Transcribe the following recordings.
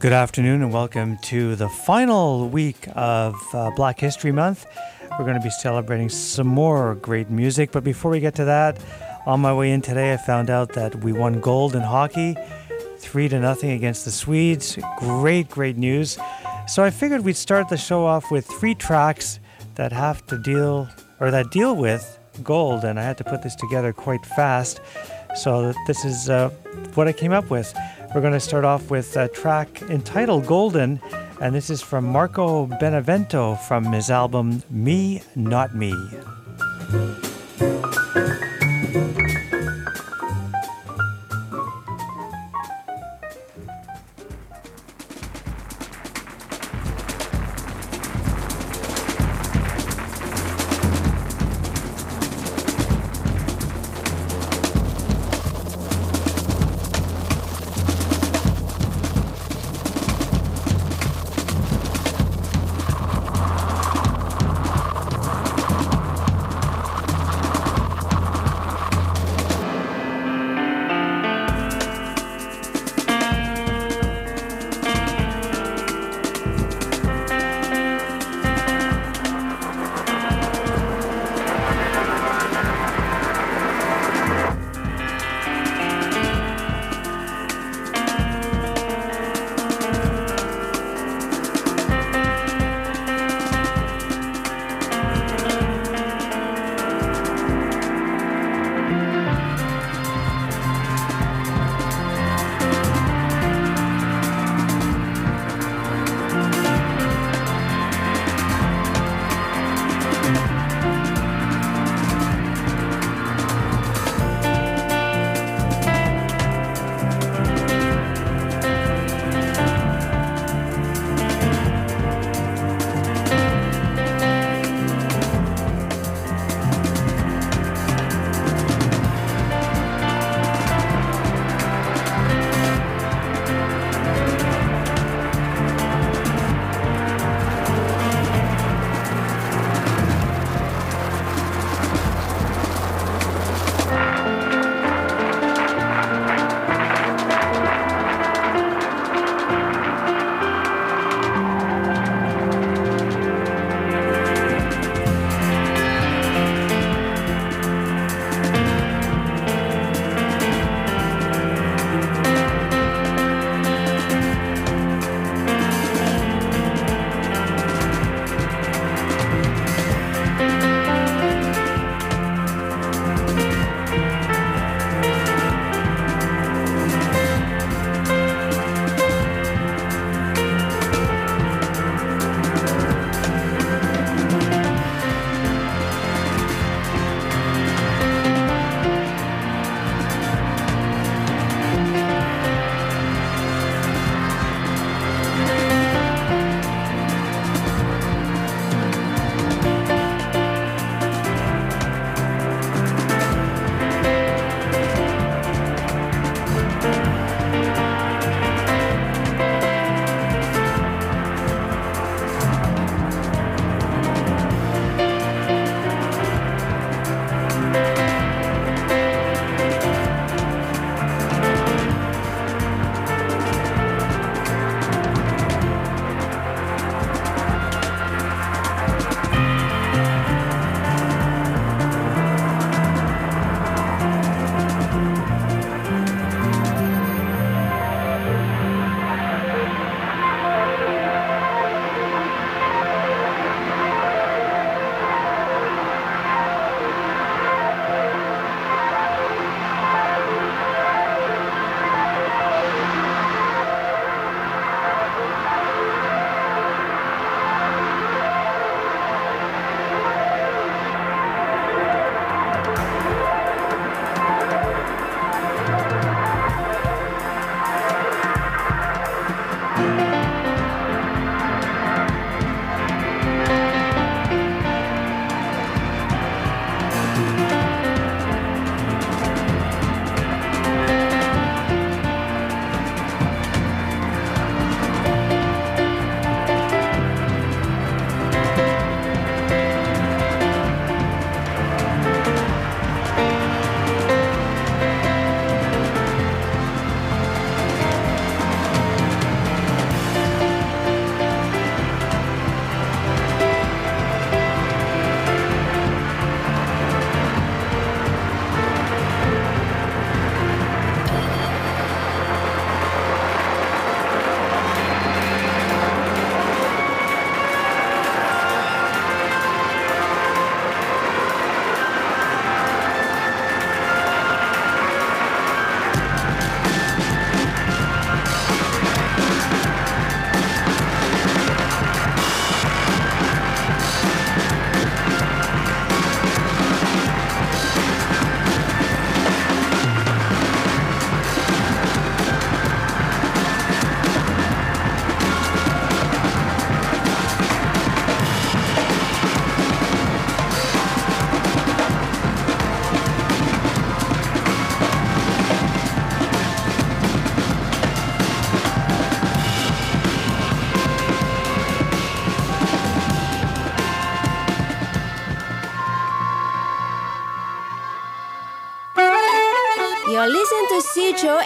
Good afternoon and welcome to the final week of Black History Month. We're going to be celebrating some more great music, but before we get to that, on my way in today I found out that we won gold in hockey, 3-0 against the Swedes. Great news. So I figured we'd start the show off with three tracks that have to deal with gold, and I had to put this together quite fast. So this is what I came up with. We're going to start off with a track entitled Golden, and this is from Marco Benevento from his album Me, Not Me.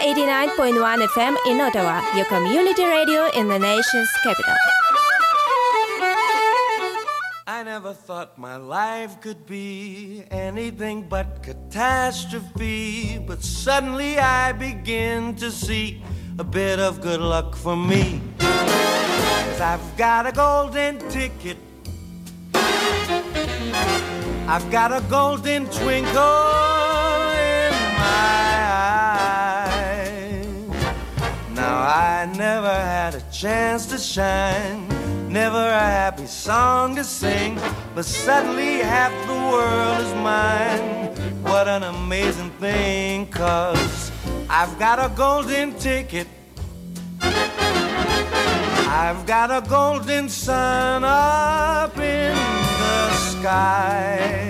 89.1 FM in Ottawa, your community radio in the nation's capital. I never thought my life could be anything but catastrophe, but suddenly I begin to see a bit of good luck for me. 'Cause I've got a golden ticket, I've got a golden twinkle in my eye. Now I never had a chance to shine, never a happy song to sing, but suddenly half the world is mine. What an amazing thing, 'cause I've got a golden ticket, I've got a golden sun up in the sky.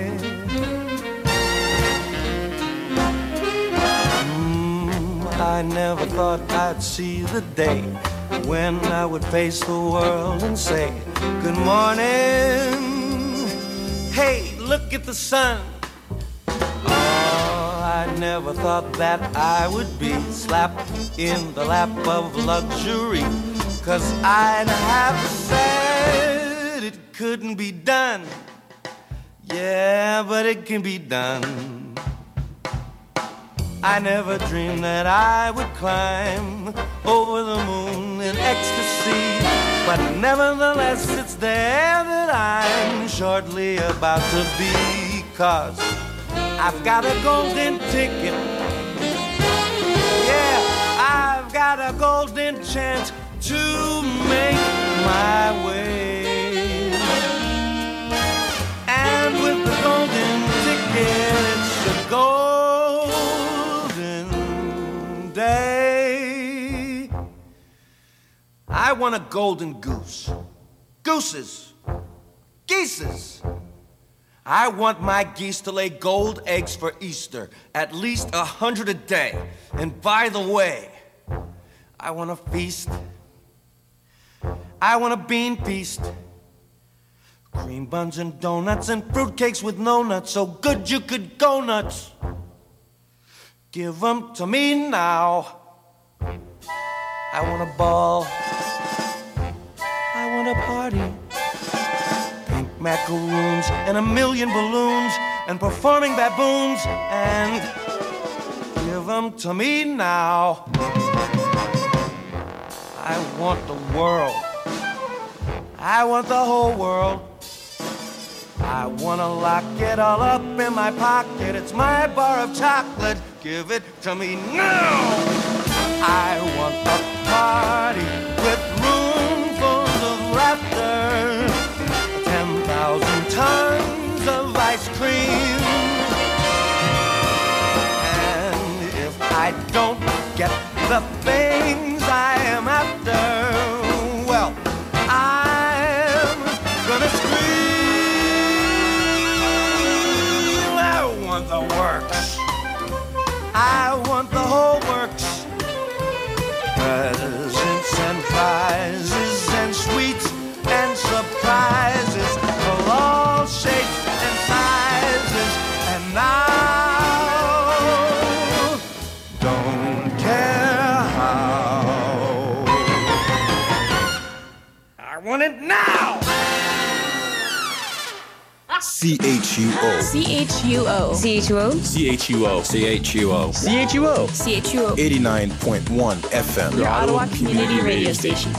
I never thought I'd see the day when I would face the world and say, good morning, hey, look at the sun. Oh, I never thought that I would be slapped in the lap of luxury, 'cause I'd have said it couldn't be done. Yeah, but it can be done. I never dreamed that I would climb over the moon in ecstasy, but nevertheless it's there that I'm shortly about to be, 'cause I've got a golden ticket. Yeah, I've got a golden chance to make my way, and with the golden ticket it's a golden day. I want a golden goose, gooses, geeses. I want my geese to lay gold eggs for Easter, at least 100 a day. And by the way, I want a feast, I want a bean feast, cream buns and donuts and fruitcakes with no nuts, so good you could go nuts. Give them to me now. I want a ball, I want a party, pink macaroons and a million balloons and performing baboons, and give them to me now. I want the world, I want the whole world. I wanna lock it all up in my pocket, it's my bar of chocolate, give it to me now. I want a party with roomfuls of laughter, 10,000 tons of ice cream, and if I don't get the things I am after, well, I'm gonna scream. I want the works, I want the whole works, presents and prizes and sweets and surprises for all shapes and sizes, and I don't care how. I want it now! CHUO. CHUO. CHUO. CHUO. CHUO. CHUO. CHUO. 89.1 FM. Your Ottawa Community Radio Station.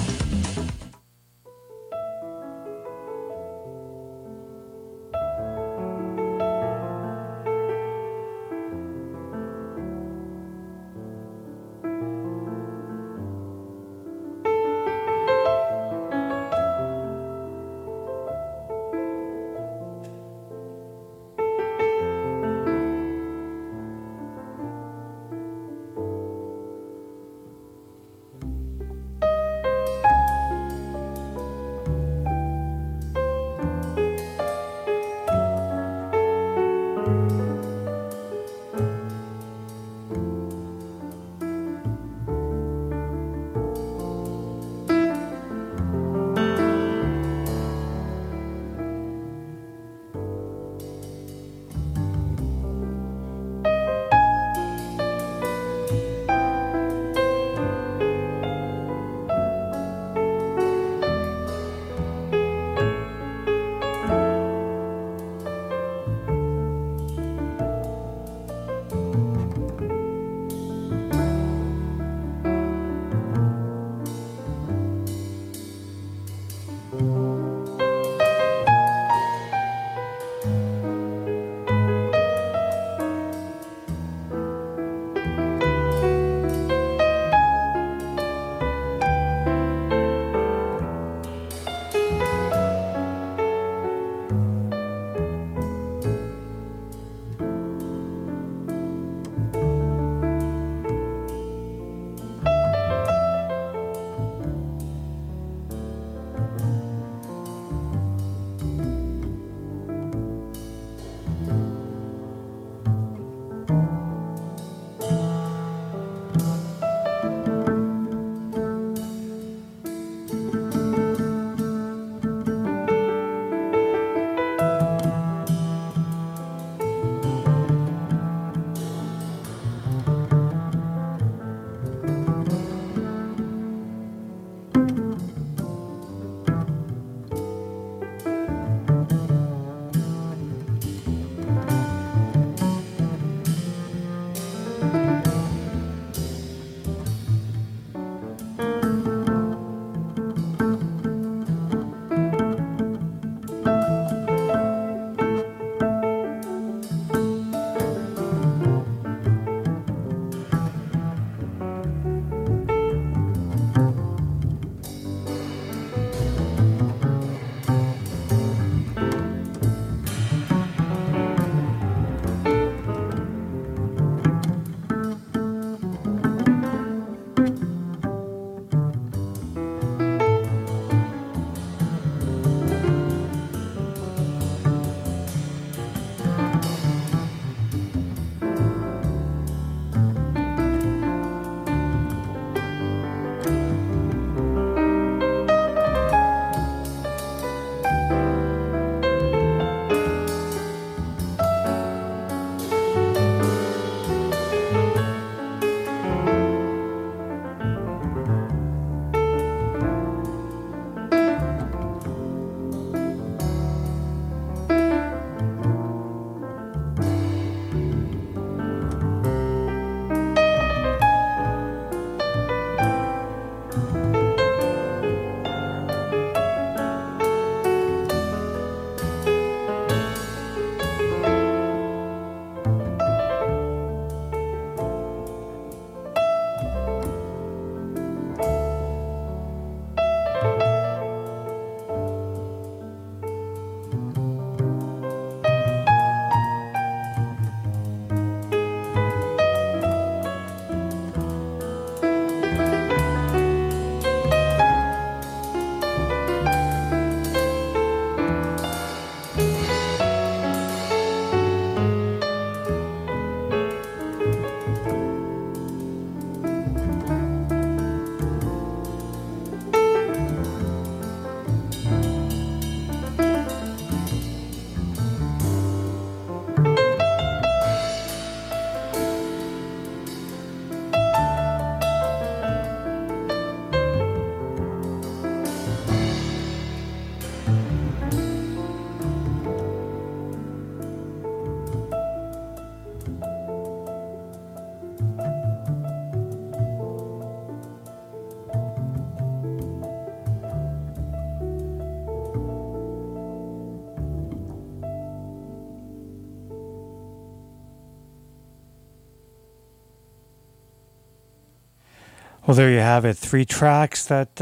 Well, there you have it. Three tracks that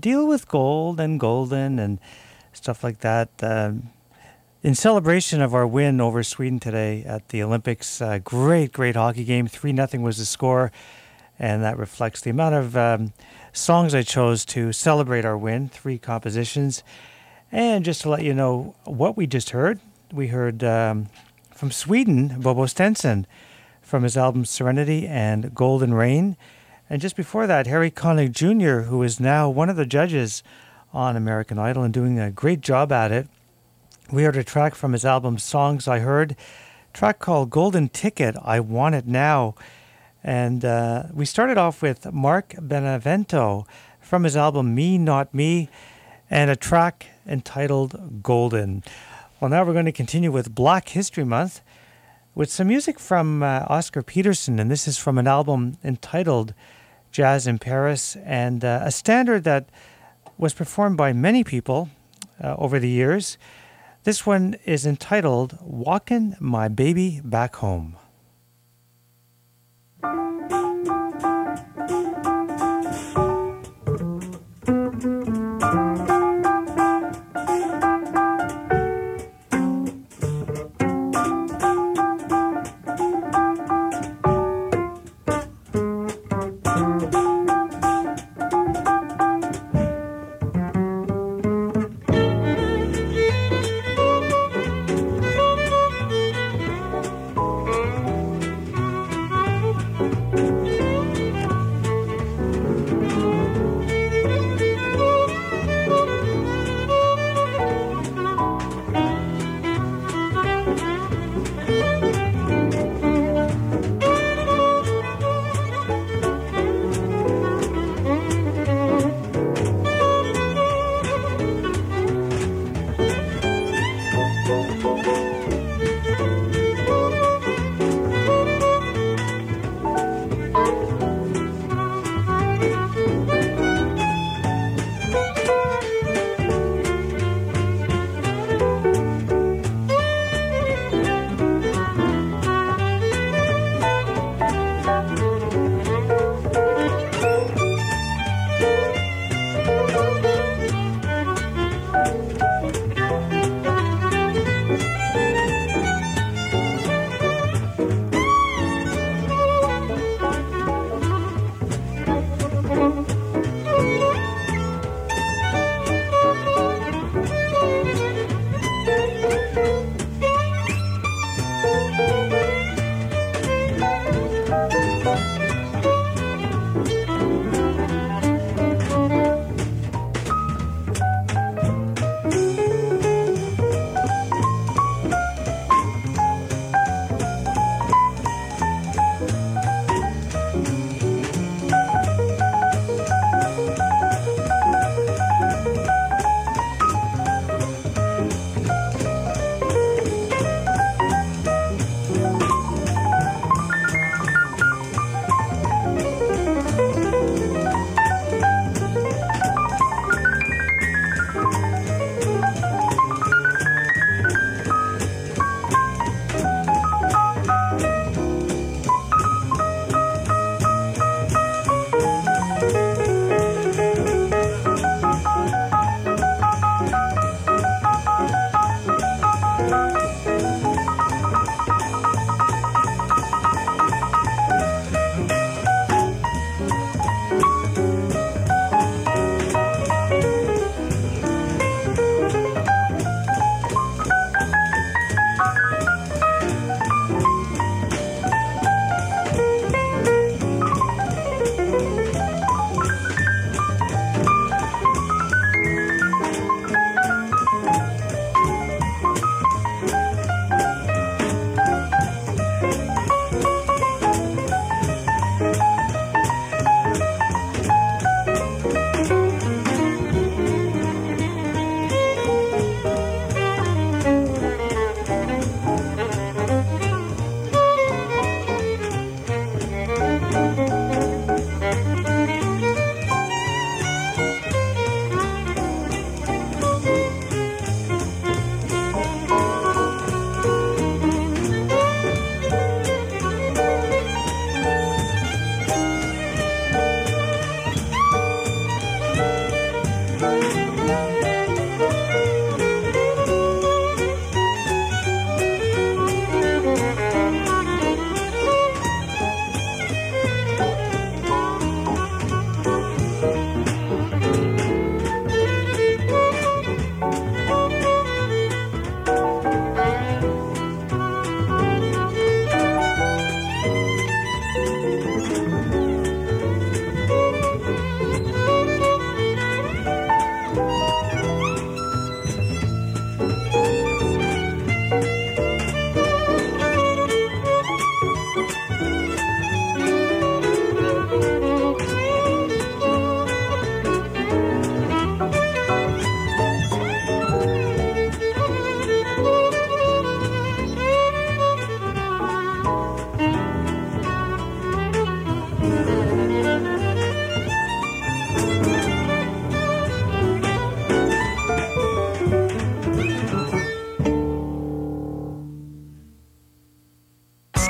deal with gold and golden and stuff like that. In celebration of our win over Sweden today at the Olympics, great hockey game. 3-0 was the score, and that reflects the amount of songs I chose to celebrate our win, three compositions. And just to let you know what we just heard, we heard from Sweden, Bobo Stenson, from his album Serenity and Golden Rain. And just before that, Harry Connick Jr., who is now one of the judges on American Idol and doing a great job at it. We heard a track from his album Songs I Heard, a track called Golden Ticket, I Want It Now. And we started off with Marco Benevento from his album Me, Not Me, and a track entitled Golden. Well, now we're going to continue with Black History Month with some music from Oscar Peterson, and this is from an album entitled Jazz in Paris, and a standard that was performed by many people over the years. This one is entitled Walkin' My Baby Back Home.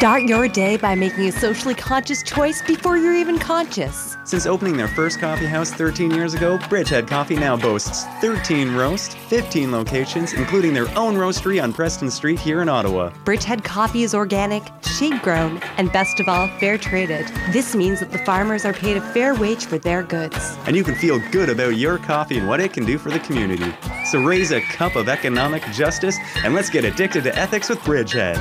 Start your day by making a socially conscious choice before you're even conscious. Since opening their first coffee house 13 years ago, Bridgehead Coffee now boasts 13 roasts, 15 locations, including their own roastery on Preston Street here in Ottawa. Bridgehead Coffee is organic, shade-grown, and best of all, fair-traded. This means that the farmers are paid a fair wage for their goods. And you can feel good about your coffee and what it can do for the community. So raise a cup of economic justice, and let's get addicted to ethics with Bridgehead.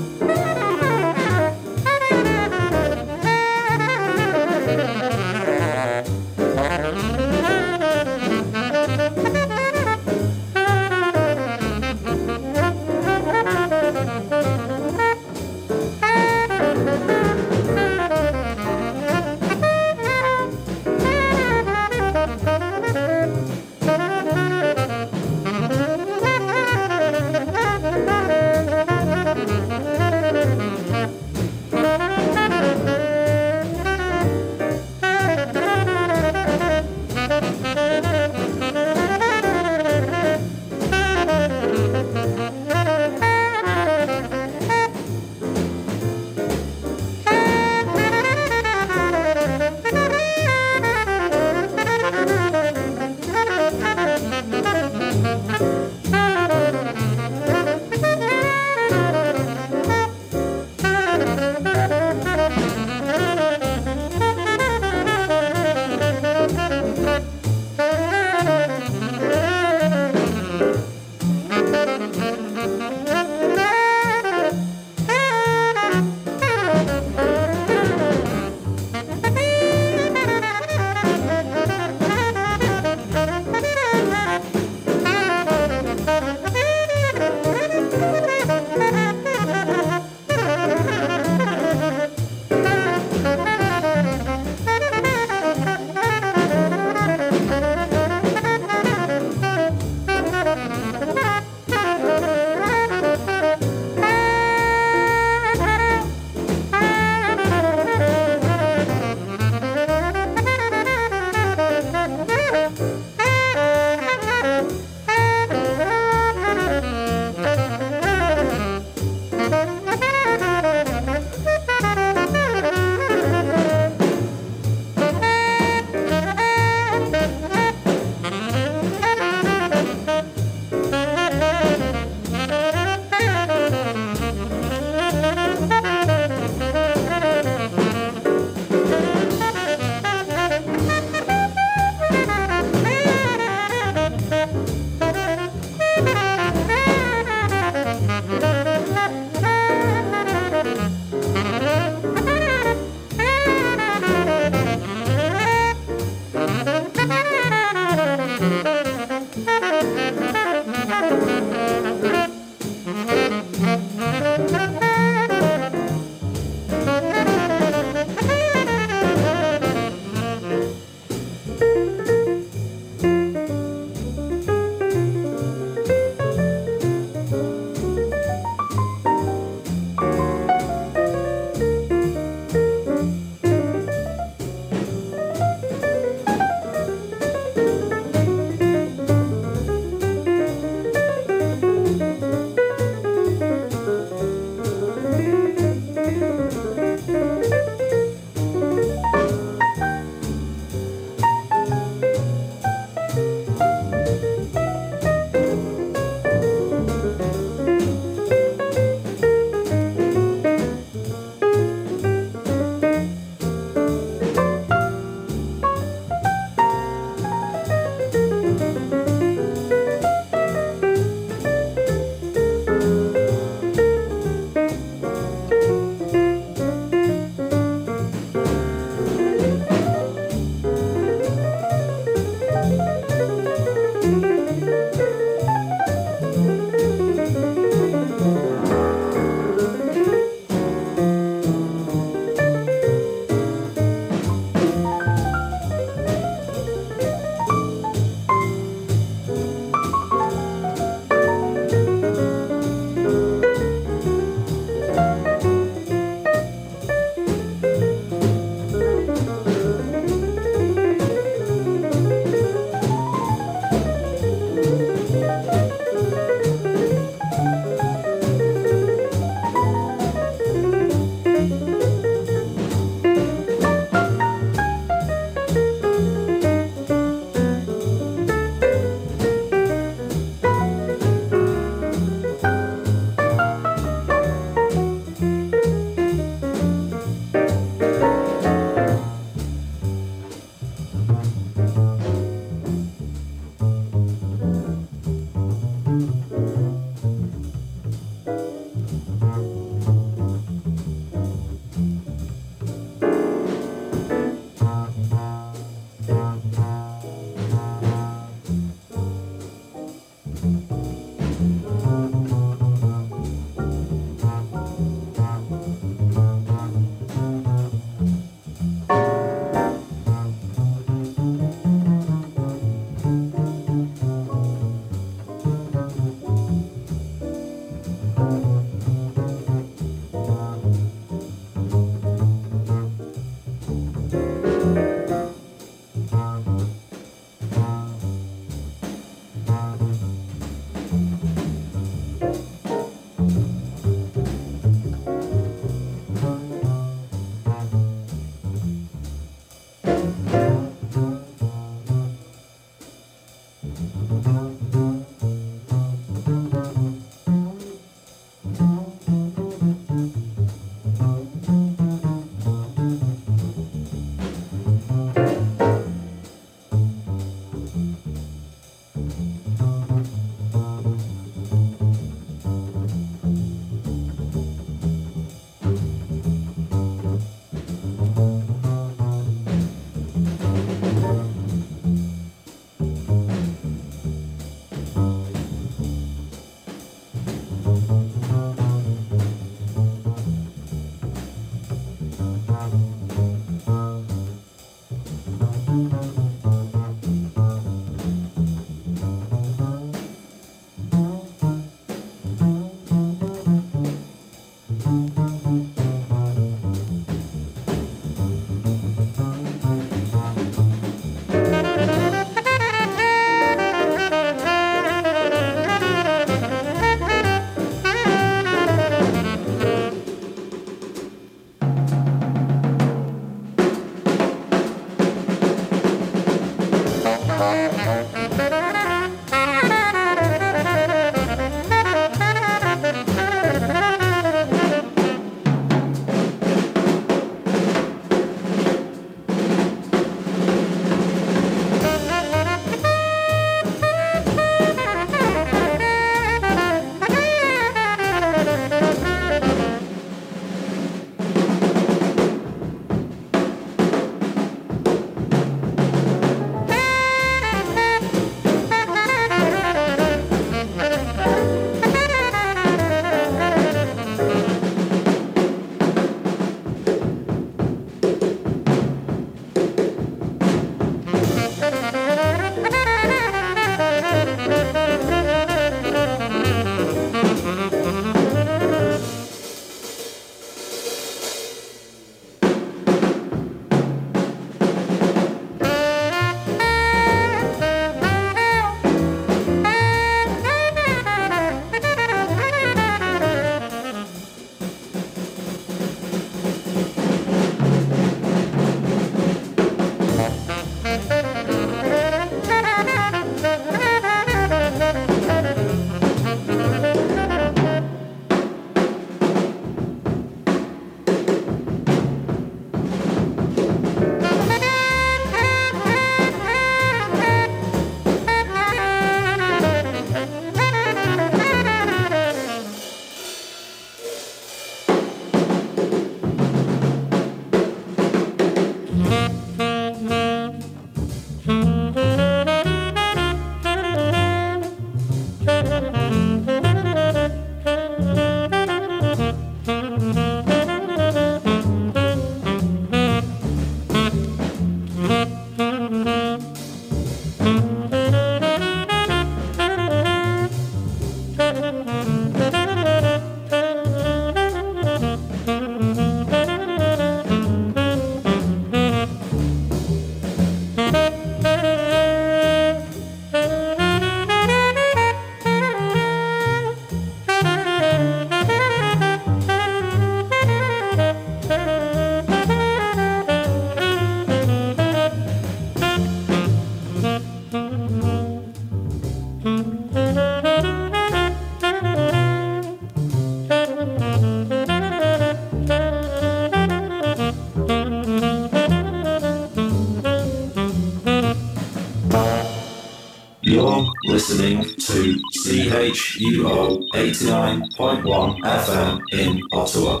Listening to CHUO 89.1 FM in Ottawa.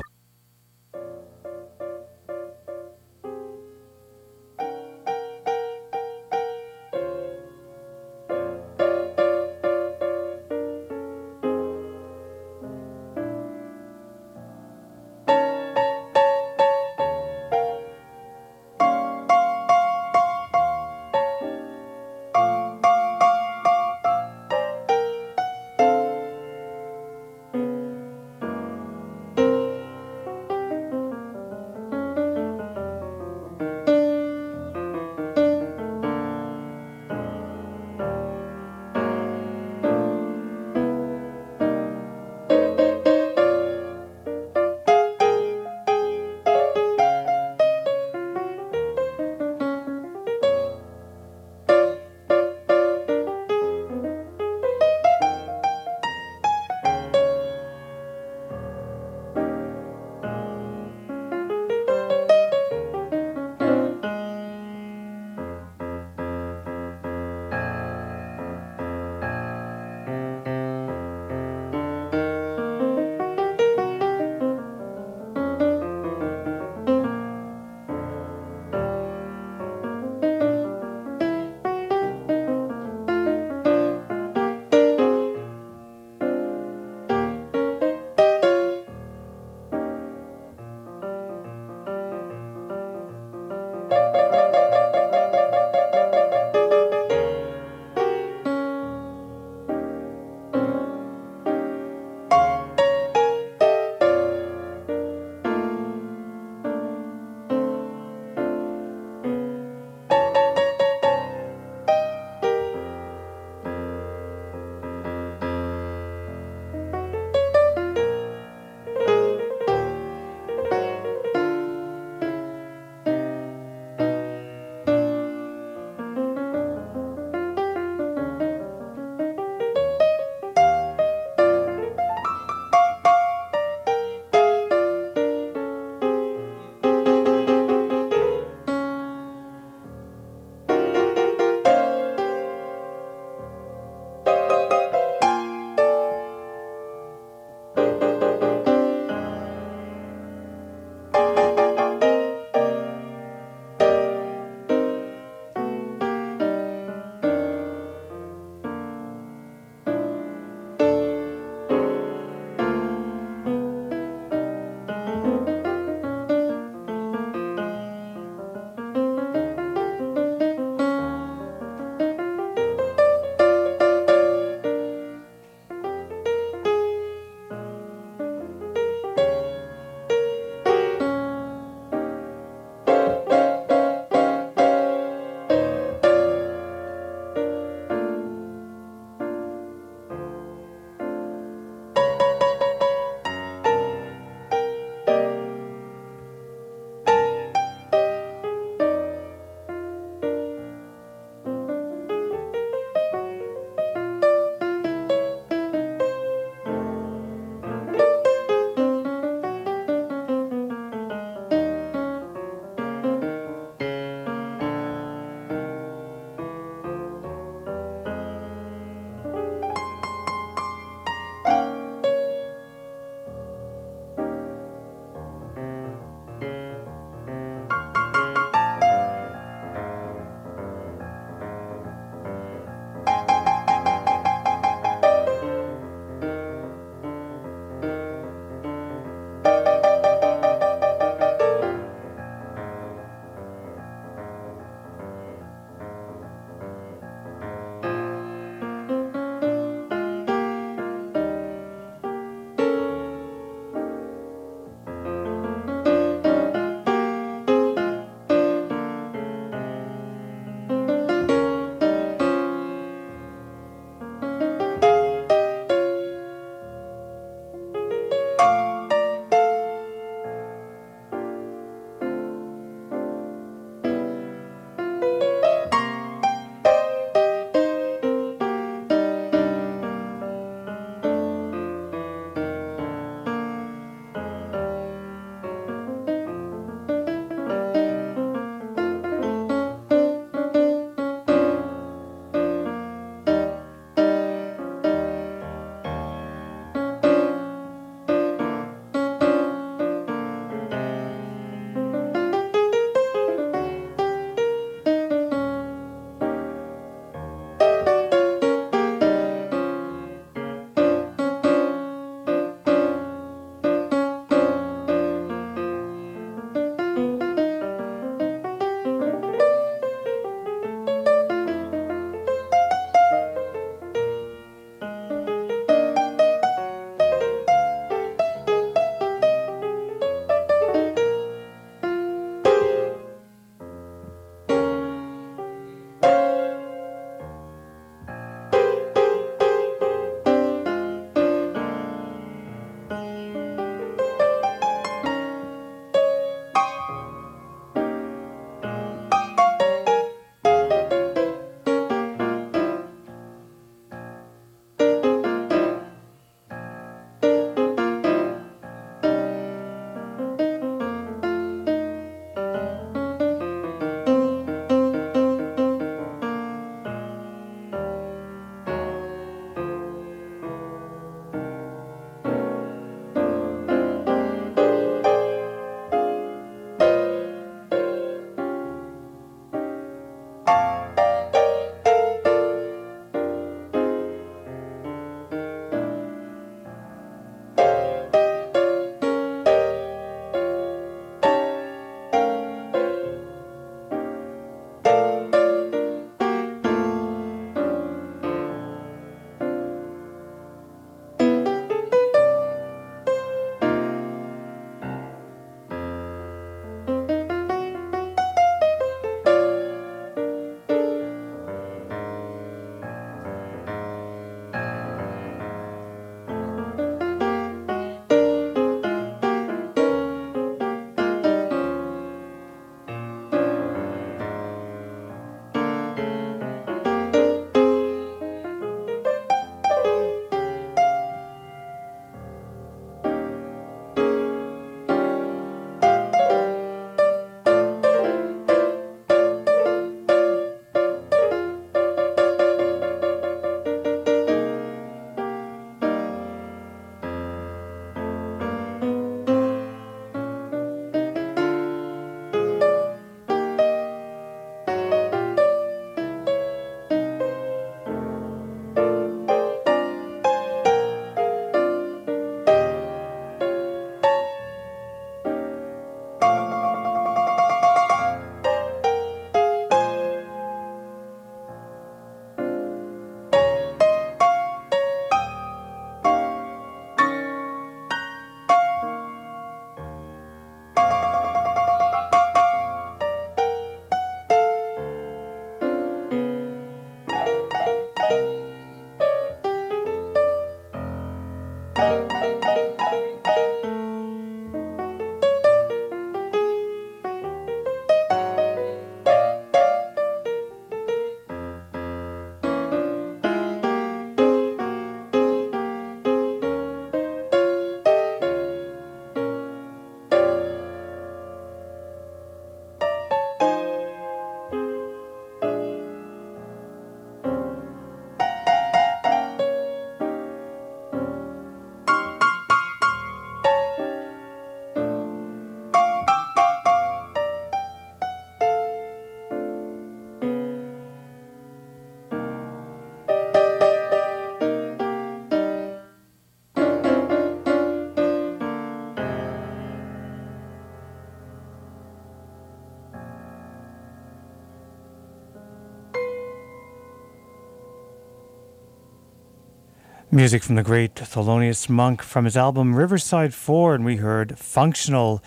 Music from the great Thelonious Monk from his album Riverside Four, and we heard Functional.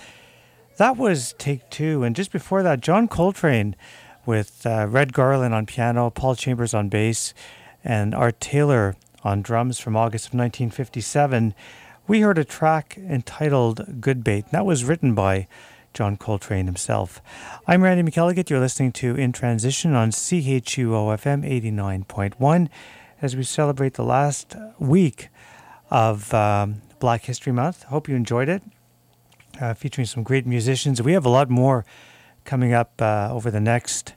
That was take two, and just before that, John Coltrane with Red Garland on piano, Paul Chambers on bass, and Art Taylor on drums from August of 1957. We heard a track entitled Good Bait, and that was written by John Coltrane himself. I'm Randy McElligott. You're listening to In Transition on CHUO FM 89.1 as we celebrate the last week of Black History Month. Hope you enjoyed it, featuring some great musicians. We have a lot more coming up over the next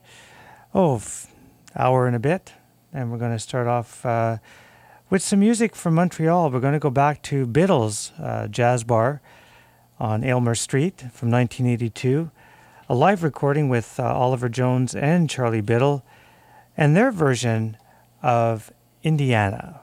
hour and a bit, and we're going to start off with some music from Montreal. We're going to go back to Biddle's Jazz Bar on Aylmer Street from 1982, a live recording with Oliver Jones and Charlie Biddle, and their version of Indiana.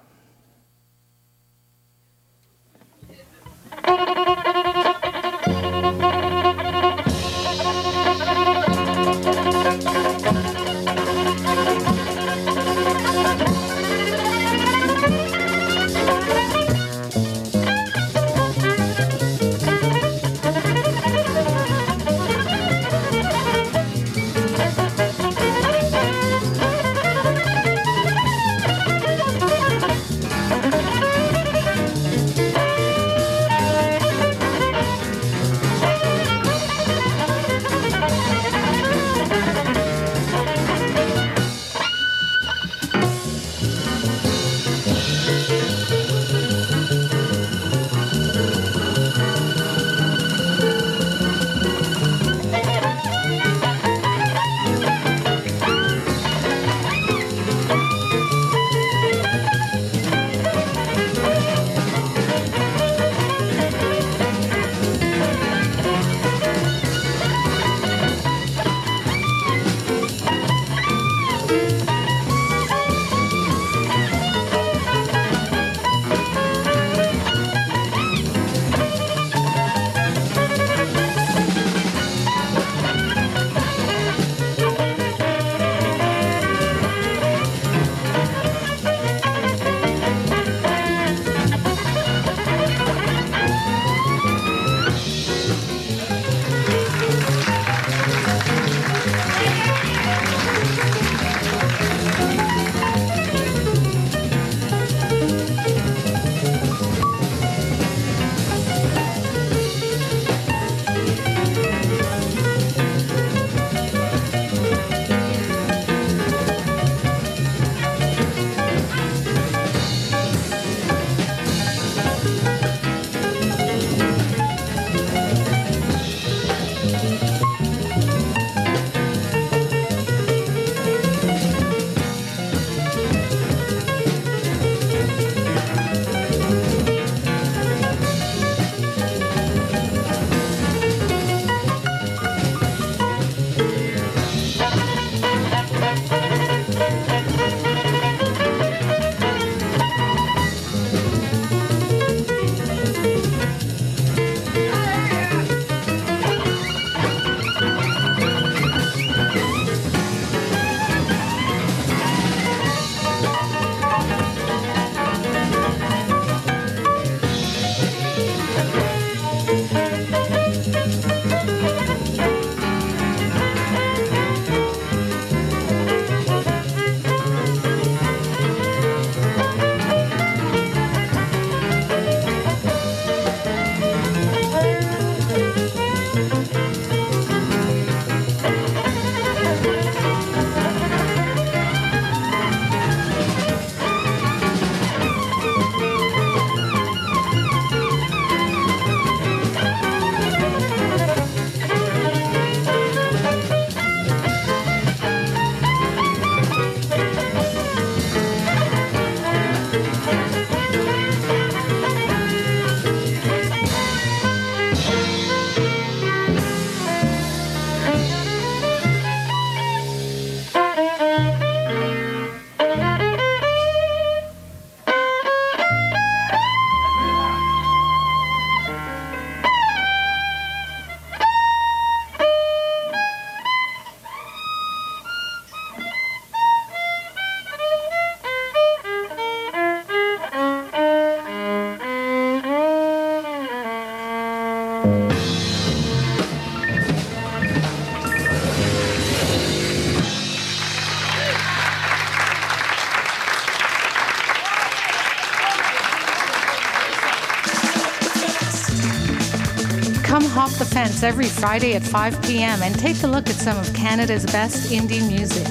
10 every Friday at 5 p.m. and take a look at some of Canada's best indie music.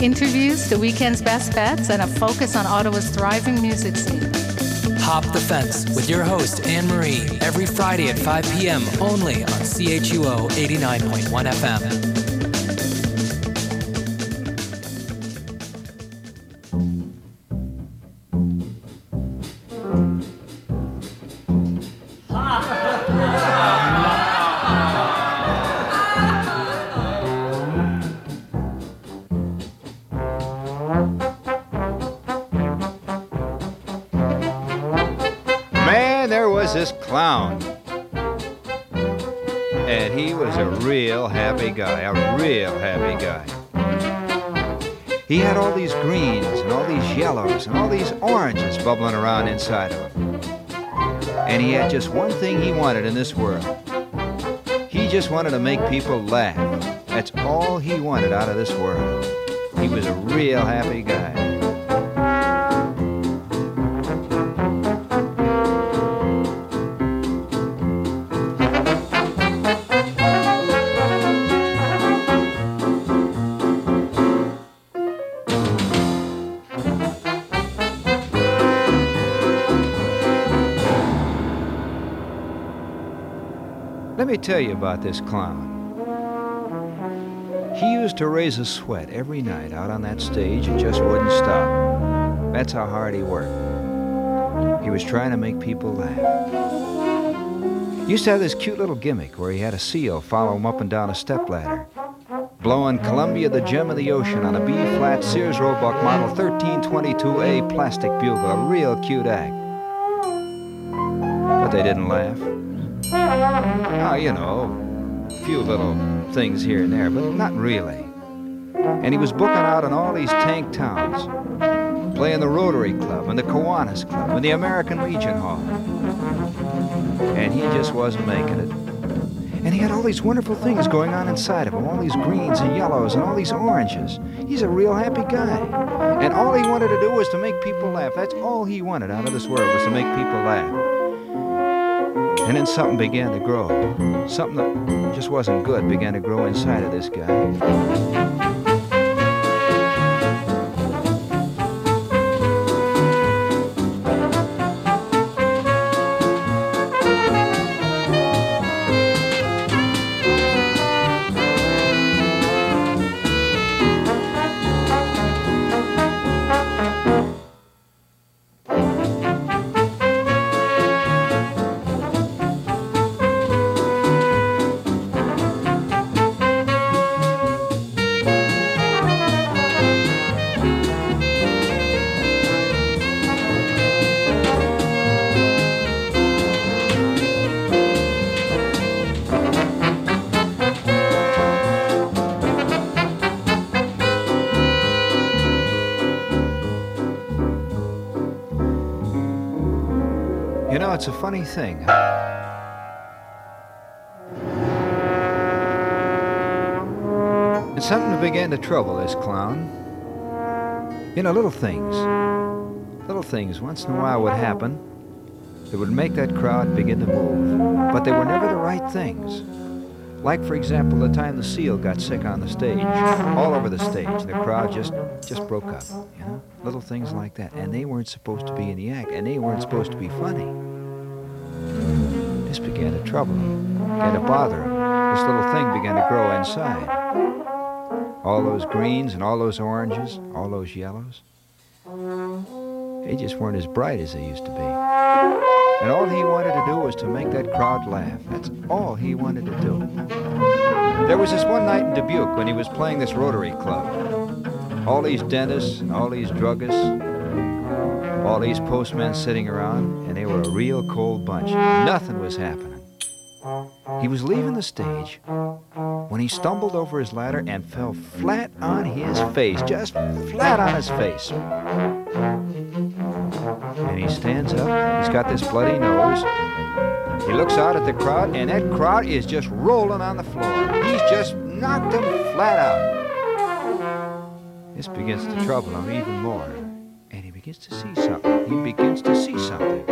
Interviews, the weekend's best bets, and a focus on Ottawa's thriving music scene. Hop the Fence with your host, Anne Marie, every Friday at 5 p.m. only on CHUO 89.1 FM. And he was a real happy guy, a real happy guy. He had all these greens and all these yellows and all these oranges bubbling around inside of him. And he had just one thing he wanted in this world. He just wanted to make people laugh. That's all he wanted out of this world. He was a real happy guy. Let me tell you about this clown. He used to raise a sweat every night out on that stage and just wouldn't stop. That's how hard he worked. He was trying to make people laugh. He used to have this cute little gimmick where he had a seal follow him up and down a stepladder, blowing Columbia the Gem of the Ocean on a B-flat Sears Roebuck model 1322A plastic bugle, a real cute act. But they didn't laugh. Ah, you know, a few little things here and there, but not really. And he was booking out in all these tank towns, playing the Rotary Club and the Kiwanis Club and the American Legion Hall. And he just wasn't making it. And he had all these wonderful things going on inside of him, all these greens and yellows and all these oranges. He's a real happy guy. And all he wanted to do was to make people laugh. That's all he wanted out of this world, was to make people laugh. And then something began to grow. Something that just wasn't good began to grow inside of this guy. It's a funny thing. And something began to trouble this clown. You know, little things. Little things once in a while would happen that would make that crowd begin to move. But they were never the right things. Like, for example, the time the seal got sick on the stage. All over the stage, the crowd just broke up, you know? Little things like that. And they weren't supposed to be in the act, and they weren't supposed to be funny. This began to trouble him, began to bother him. This little thing began to grow inside. All those greens and all those oranges, all those yellows, they just weren't as bright as they used to be. And all he wanted to do was to make that crowd laugh. That's all he wanted to do. There was this one night in Dubuque when he was playing this Rotary Club. All these dentists, and all these druggists, all these postmen sitting around, and they were a real cold bunch. Nothing was happening. He was leaving the stage when he stumbled over his ladder and fell flat on his face, just flat on his face. And he stands up, he's got this bloody nose. He looks out at the crowd, and that crowd is just rolling on the floor. He's just knocked them flat out. This begins to trouble him even more. He begins to see something. He begins to see something.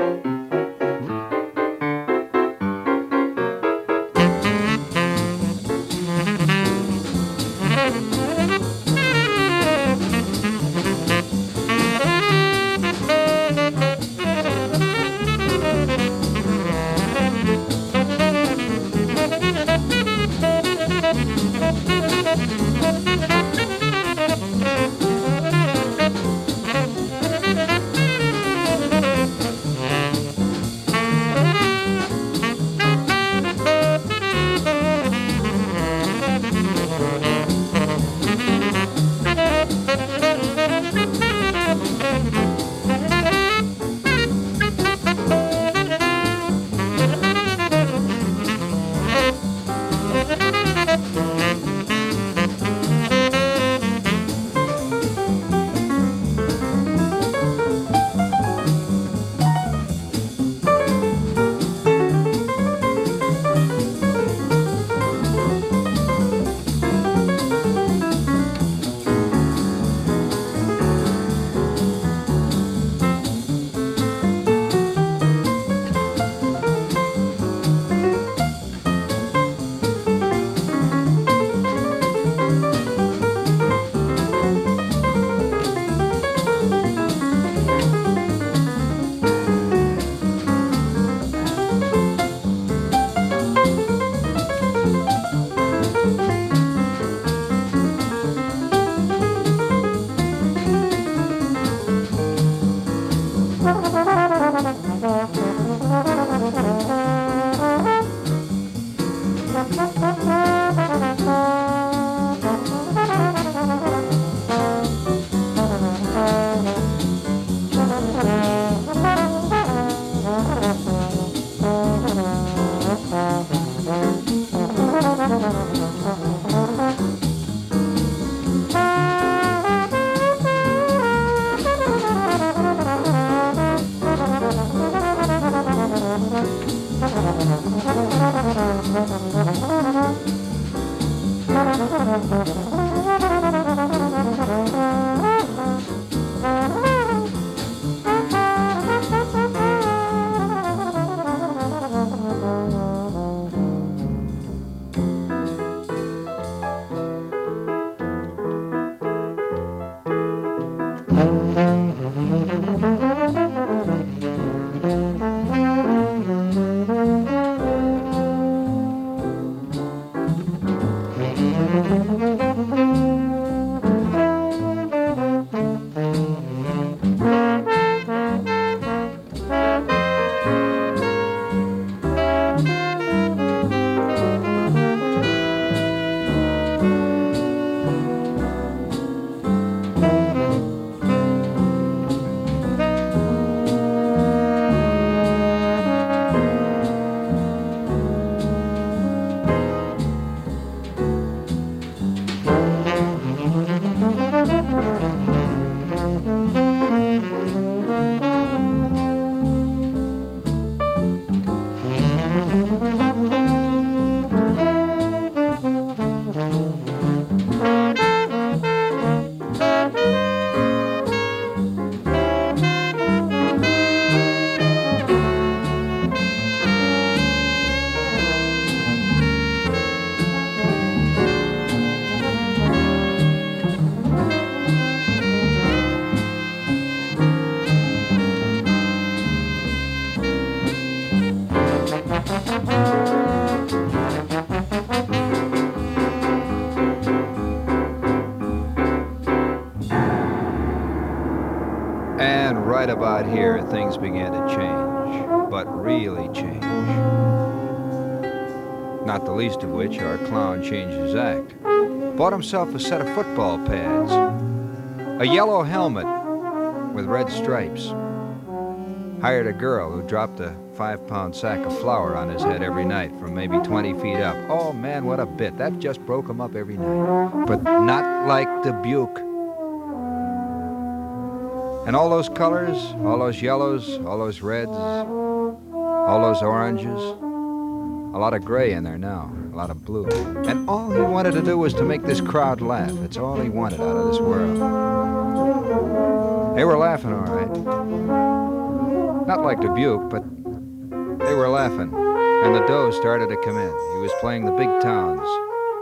Right about here, things began to change, but really change. Not the least of which, our clown changed his act. Bought himself a set of football pads, a yellow helmet with red stripes. Hired a girl who dropped a 5-pound sack of flour on his head every night from maybe 20 feet up. Oh man, what a bit. That just broke him up every night. But not like the Buke. And all those colors, all those yellows, all those reds, all those oranges, a lot of gray in there now, a lot of blue. And all he wanted to do was to make this crowd laugh. That's all he wanted out of this world. They were laughing, all right. Not like Dubuque, but they were laughing. And the dough started to come in. He was playing the big towns,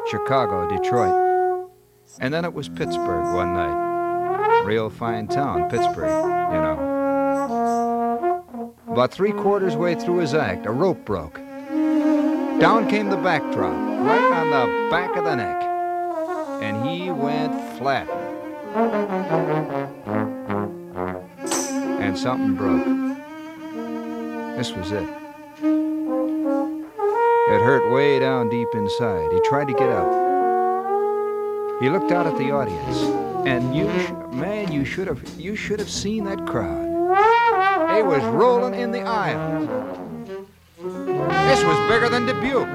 Chicago, Detroit. And then it was Pittsburgh one night. Real fine town, Pittsburgh, you know. About three-quarters way through his act, a rope broke. Down came the backdrop, right on the back of the neck. And he went flat. And something broke. This was it. It hurt way down deep inside. He tried to get up. He looked out at the audience, and you should have seen that crowd. They was rolling in the aisles. This was bigger than Dubuque.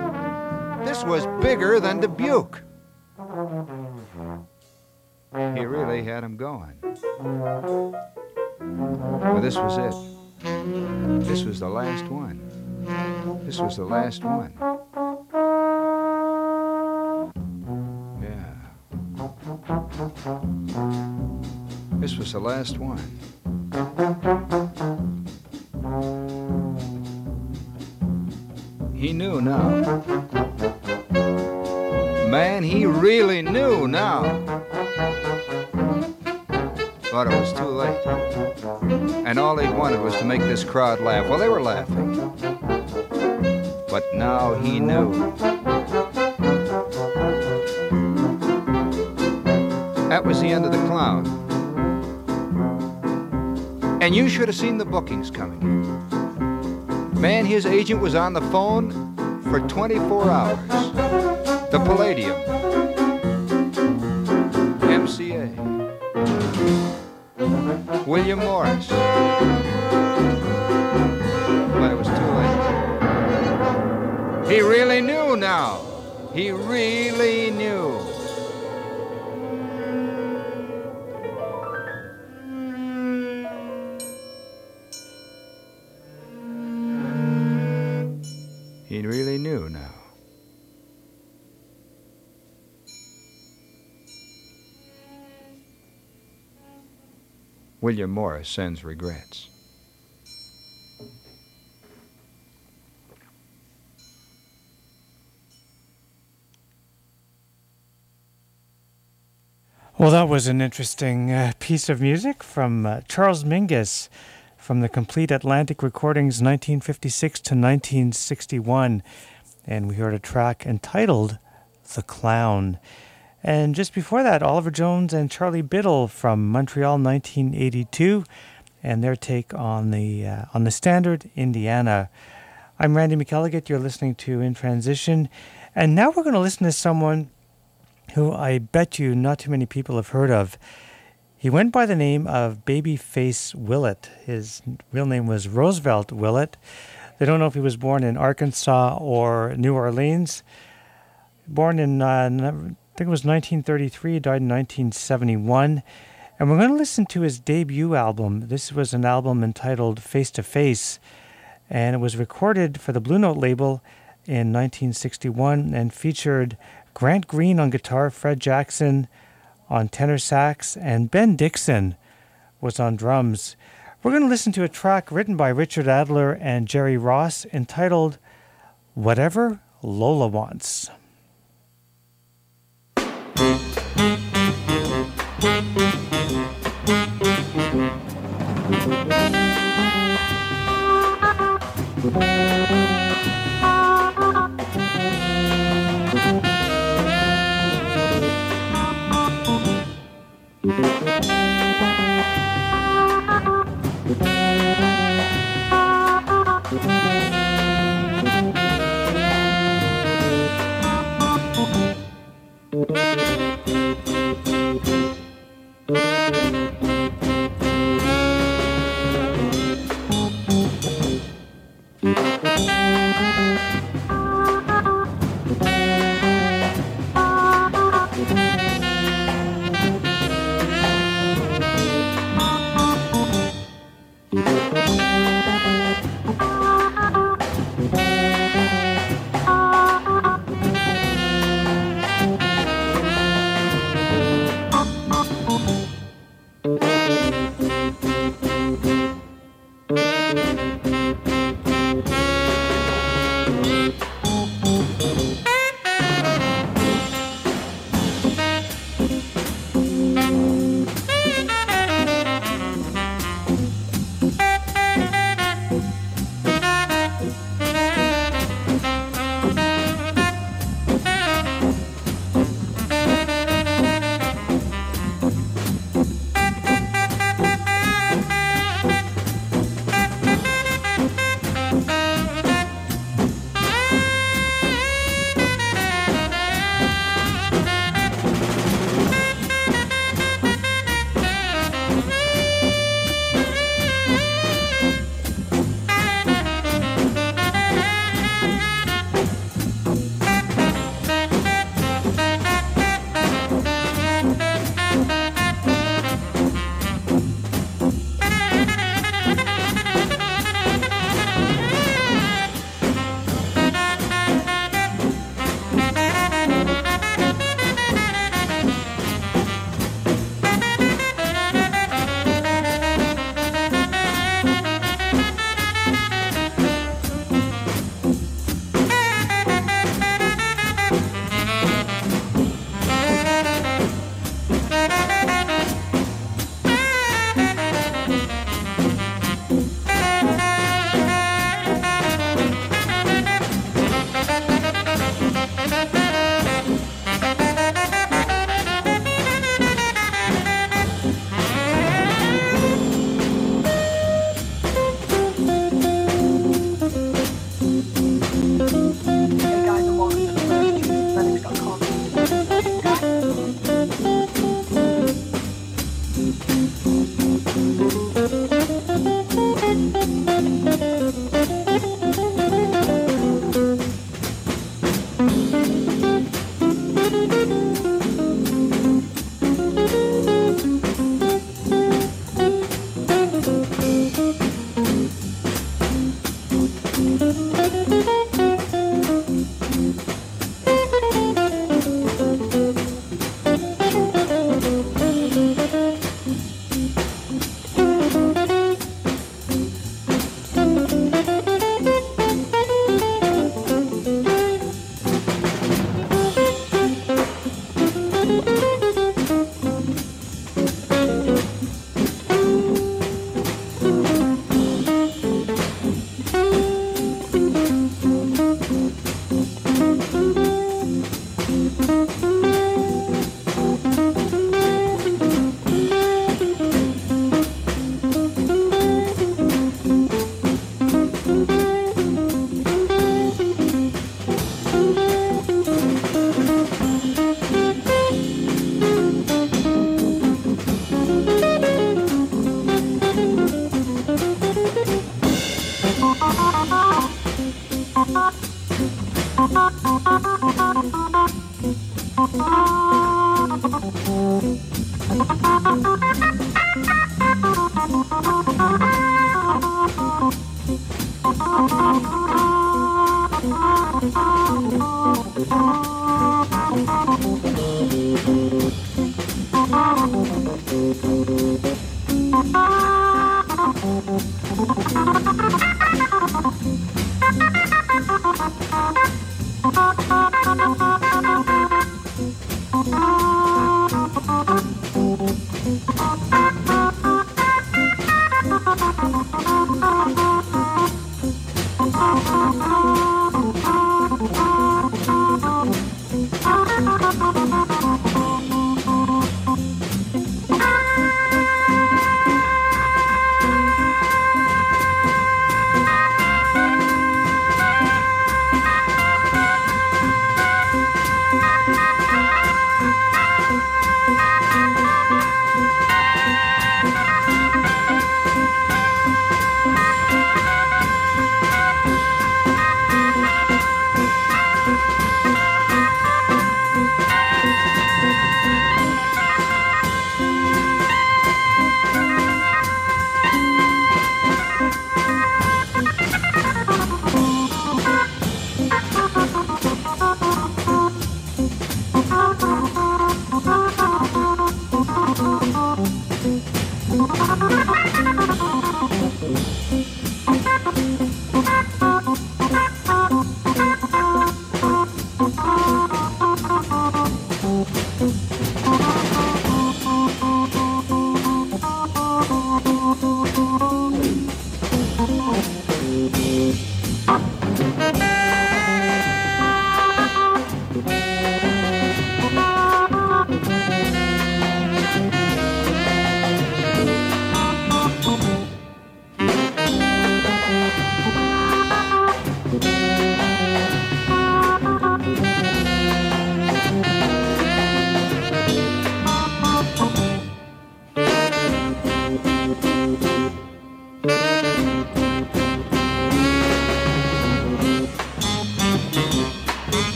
This was bigger than Dubuque. He really had him going. Well, this was it. This was the last one. This was the last one. Yeah. This was the last one. He knew now. Man, he really knew now. But it was too late. And all he wanted was to make this crowd laugh. Well, they were laughing. But now he knew. That was the end of the clown. And you should have seen the bookings coming. Man, his agent was on the phone for 24 hours. The Palladium. MCA. William Morris. But it was too late. He really knew now. He really knew. He really knew now. William Morris sends regrets. Well, that was an interesting piece of music from Charles Mingus from the Complete Atlantic Recordings 1956 to 1961. And we heard a track entitled The Clown. And just before that, Oliver Jones and Charlie Biddle from Montreal 1982 and their take on the standard Indiana. I'm Randy McElligott. You're listening to In Transition. And now we're going to listen to someone who I bet you not too many people have heard of. He went by the name of Babyface Willett. His real name was Roosevelt Willett. They don't know if he was born in Arkansas or New Orleans. Born in, I think it was 1933, died in 1971. And we're going to listen to his debut album. This was an album entitled Face to Face. And it was recorded for the Blue Note label in 1961 and featured Grant Green on guitar, Fred Jackson on tenor sax, and Ben Dixon was on drums. We're going to listen to a track written by Richard Adler and Jerry Ross entitled Whatever Lola Wants.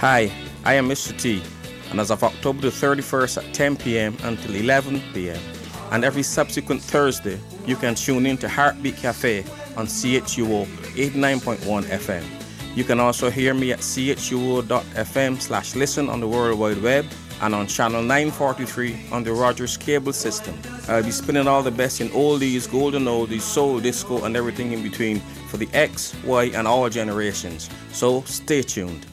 Hi, I am Mr. T, and as of October the 31st at 10 p.m. until 11 p.m. and every subsequent Thursday, you can tune in to Heartbeat Cafe on CHUO 89.1 FM. You can also hear me at chuo.fm/listen on the World Wide Web and on channel 943 on the Rogers cable system. I'll be spinning all the best in oldies, golden oldies, soul, disco, and everything in between for the X, Y, and all generations. So stay tuned.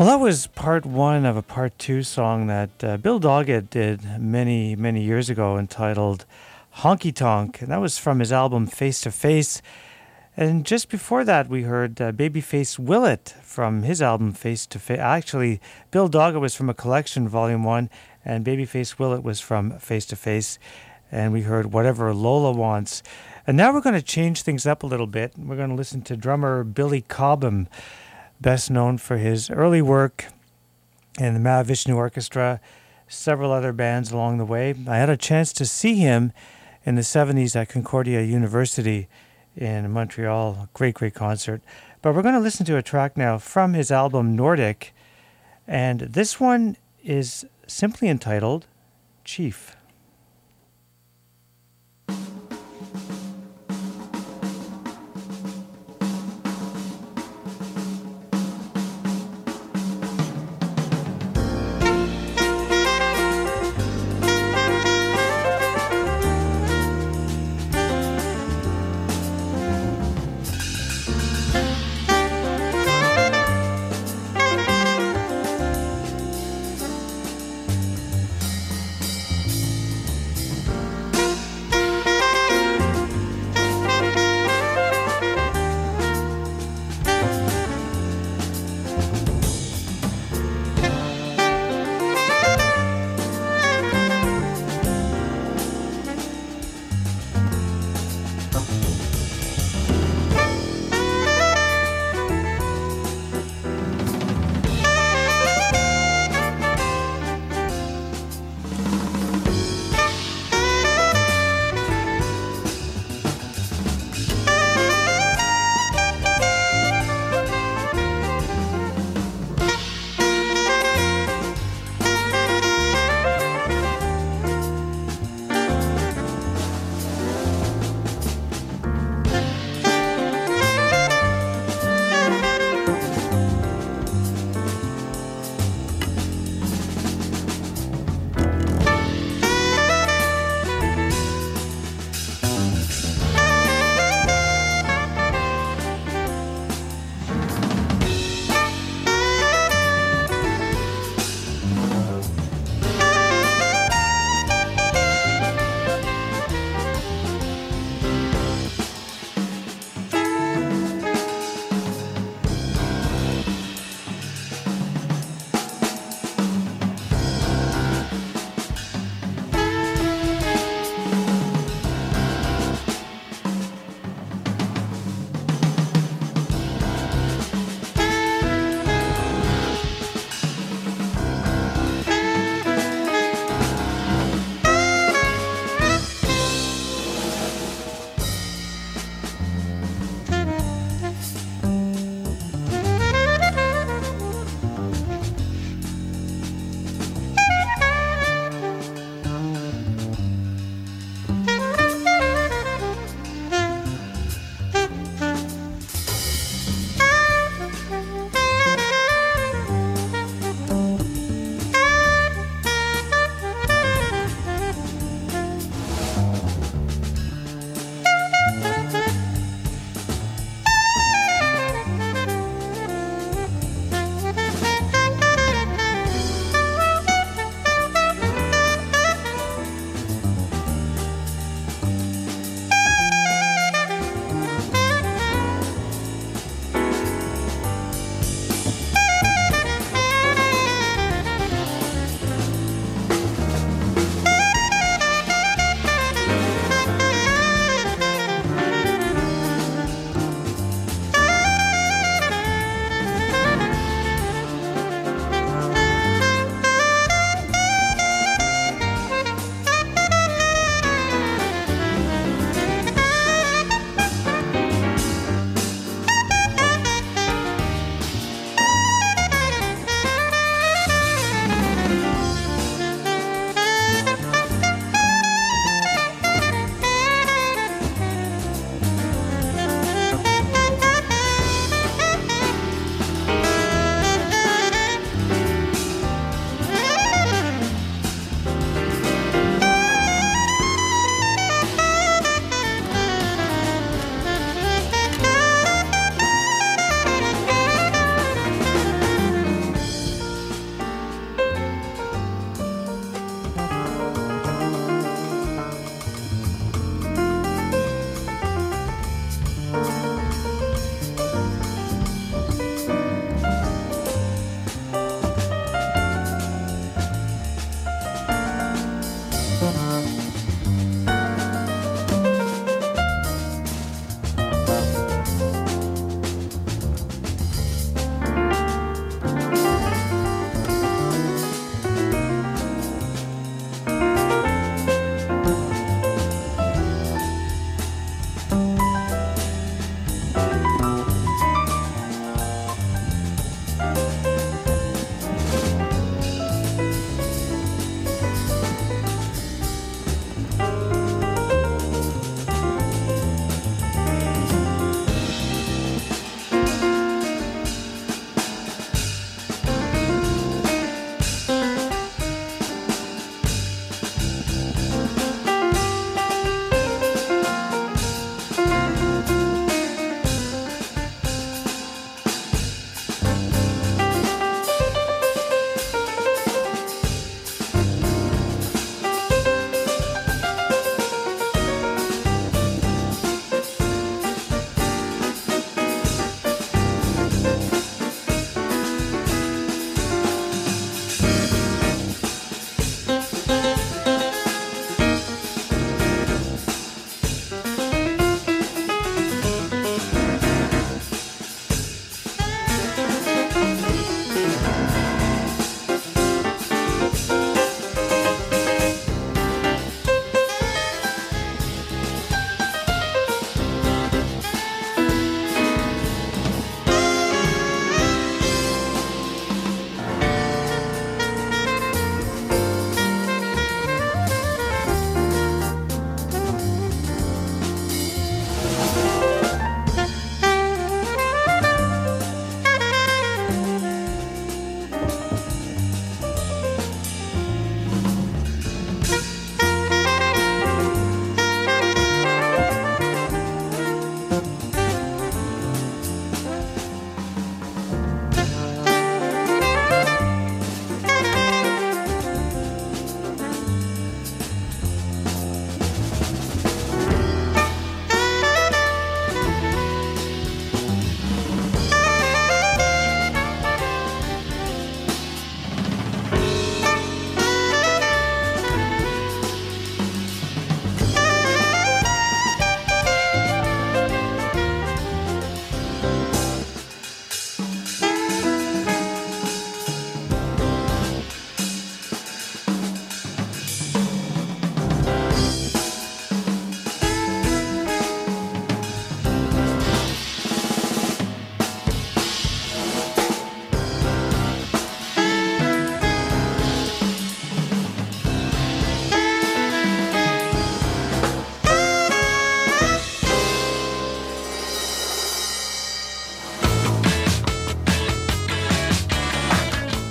Well, that was part one of a part two song that Bill Doggett did many, many years ago entitled Honky Tonk, and that was from his album Face to Face. And just before that, we heard Babyface Willett from his album Face to Face. Actually, Bill Doggett was from A Collection, Volume 1, and Babyface Willett was from Face to Face. And we heard Whatever Lola Wants. And now we're going to change things up a little bit. We're going to listen to drummer Billy Cobham, best known for his early work in the Mahavishnu Orchestra, several other bands along the way. I had a chance to see him in the 70s at Concordia University in Montreal. Great, great concert. But we're going to listen to a track now from his album Nordic. And this one is simply entitled Chief.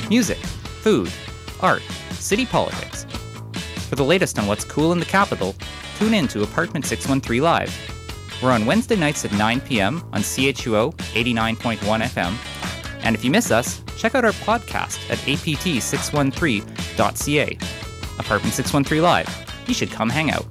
music, food, art, city politics. For the latest on what's cool in the capital, tune in to Apartment 613 Live. We're on Wednesday nights at 9 p.m. on CHUO 89.1 FM. And if you miss us, check out our podcast at apt613.ca. Apartment 613 Live. You should come hang out.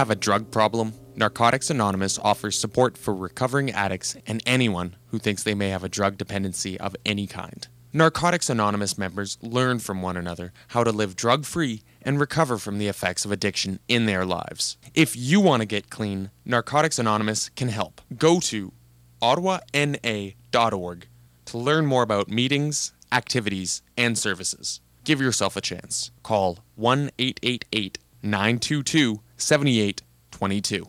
have a drug problem, Narcotics Anonymous offers support for recovering addicts and anyone who thinks they may have a drug dependency of any kind. Narcotics Anonymous members learn from one another how to live drug-free and recover from the effects of addiction in their lives. If you want to get clean, Narcotics Anonymous can help. Go to ottawana.org to learn more about meetings, activities, and services. Give yourself a chance. Call 1-888-922-7822.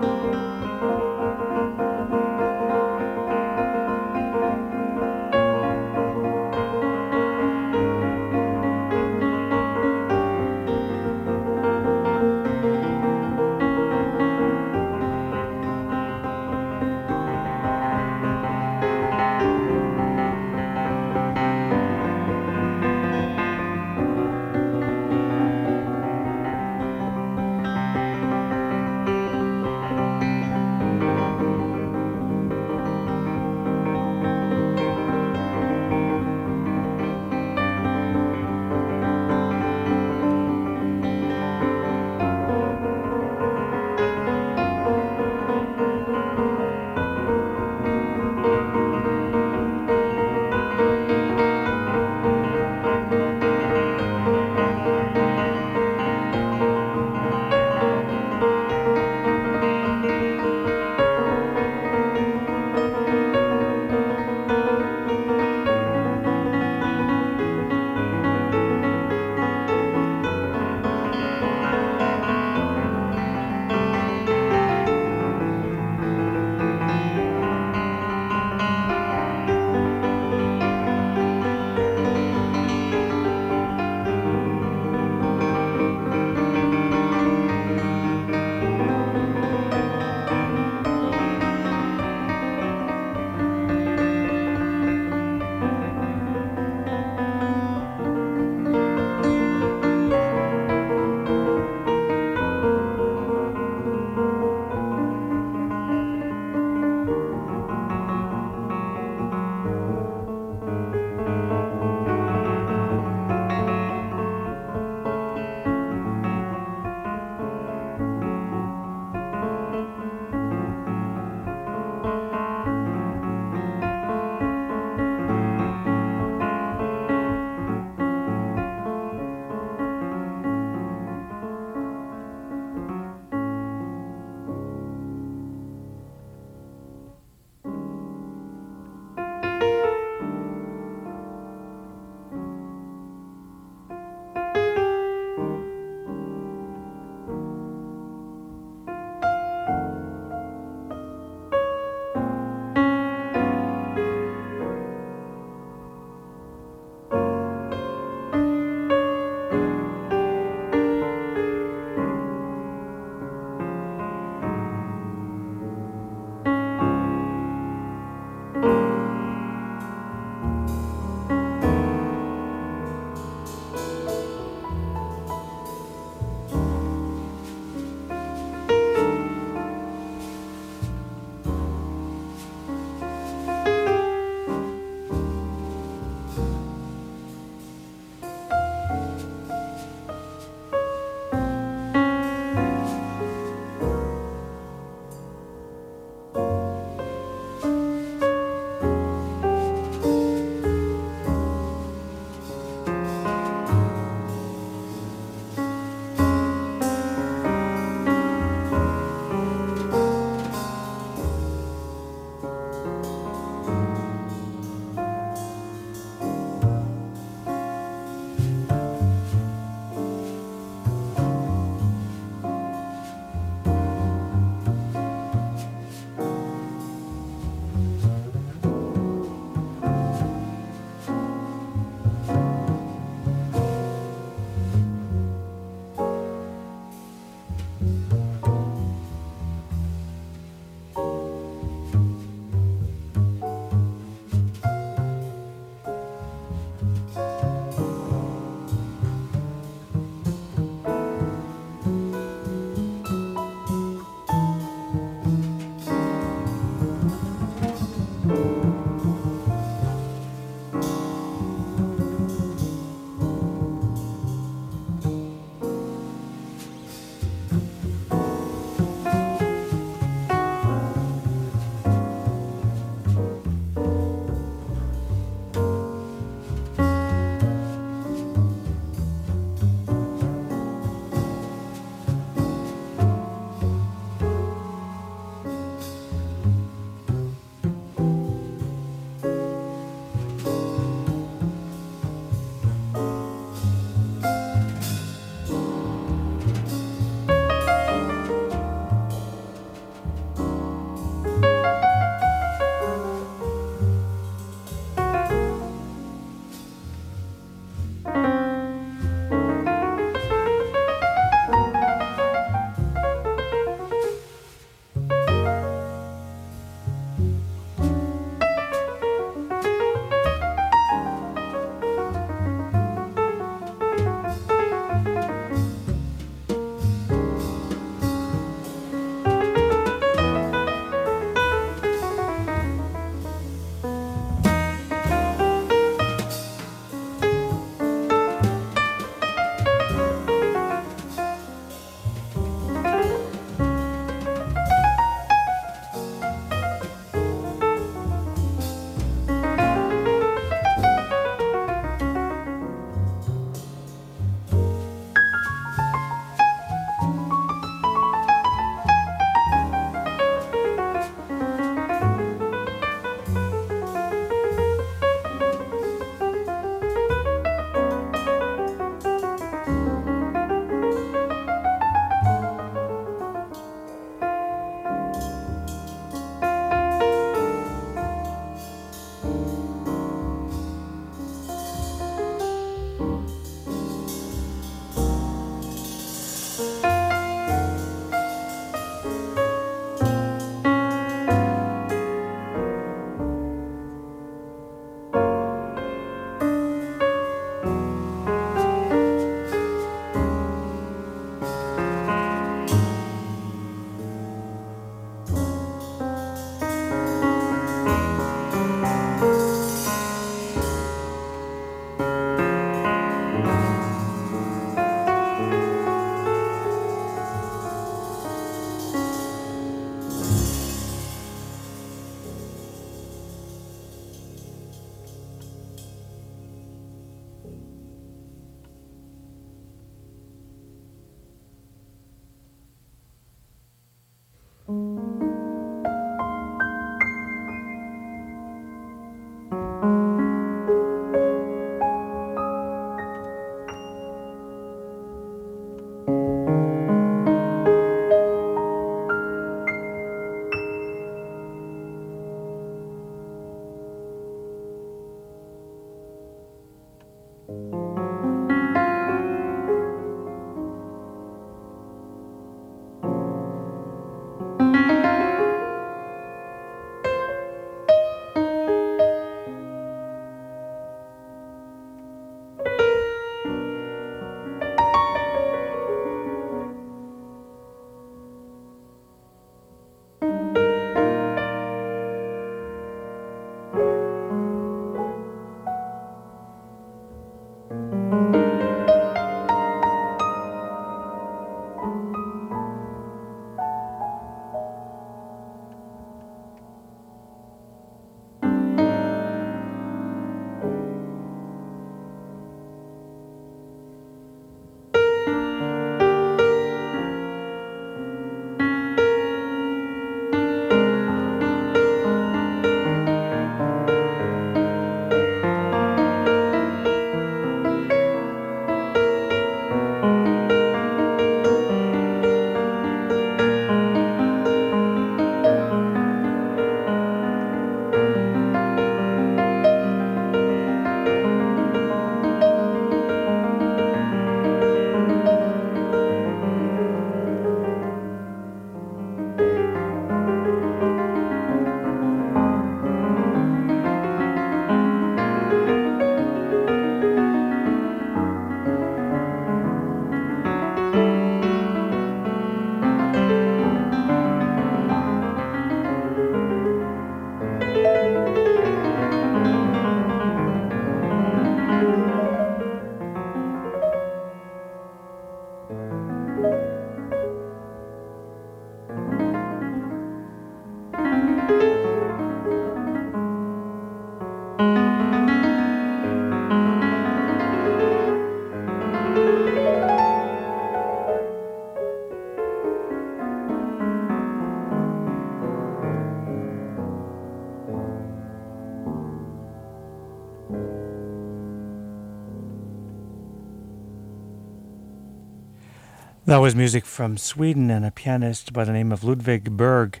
That was music from Sweden and a pianist by the name of Ludwig Berg.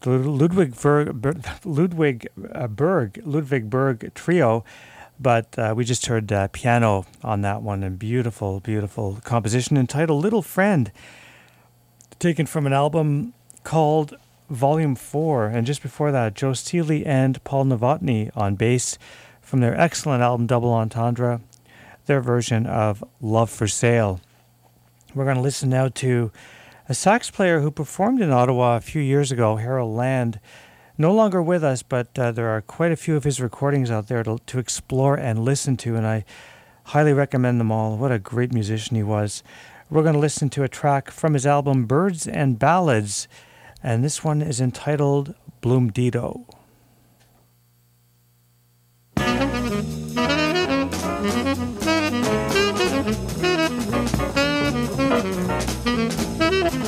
The Ludwig Berg Trio, but we just heard piano on that one, and beautiful, beautiful composition entitled Little Friend, taken from an album called Volume 4. And just before that, Joe Steele and Paul Novotny on bass from their excellent album Double Entendre, their version of Love for Sale. We're going to listen now to a sax player who performed in Ottawa a few years ago, Harold Land, no longer with us, but there are quite a few of his recordings out there to explore and listen to, and I highly recommend them all. What a great musician he was. We're going to listen to a track from his album Birds and Ballads, and this one is entitled Bloomdido.